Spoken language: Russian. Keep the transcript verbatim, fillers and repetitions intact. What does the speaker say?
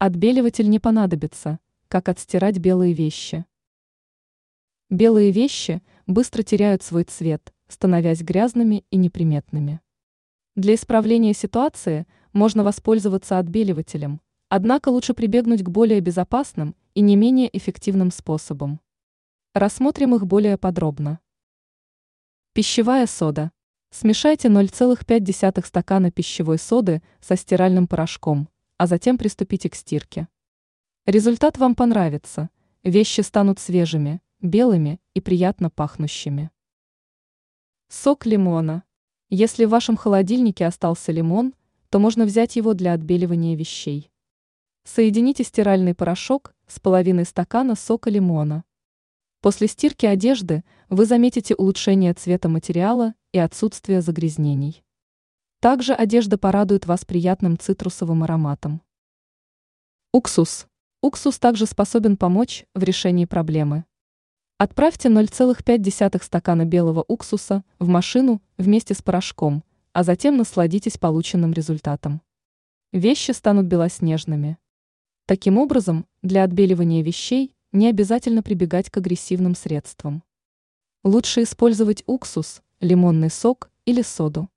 Отбеливатель не понадобится, как отстирать белые вещи. Белые вещи быстро теряют свой цвет, становясь грязными и неприметными. Для исправления ситуации можно воспользоваться отбеливателем, однако лучше прибегнуть к более безопасным и не менее эффективным способам. Рассмотрим их более подробно. Пищевая сода. Смешайте ноль целых пять десятых стакана пищевой соды со стиральным порошком, а затем приступите к стирке. Результат вам понравится. Вещи станут свежими, белыми и приятно пахнущими. Сок лимона. Если в вашем холодильнике остался лимон, то можно взять его для отбеливания вещей. Соедините стиральный порошок с половиной стакана сока лимона. После стирки одежды вы заметите улучшение цвета материала и отсутствие загрязнений. Также одежда порадует вас приятным цитрусовым ароматом. Уксус. Уксус также способен помочь в решении проблемы. Отправьте ноль целых пять десятых стакана белого уксуса в машину вместе с порошком, а затем насладитесь полученным результатом. Вещи станут белоснежными. Таким образом, для отбеливания вещей не обязательно прибегать к агрессивным средствам. Лучше использовать уксус, лимонный сок или соду.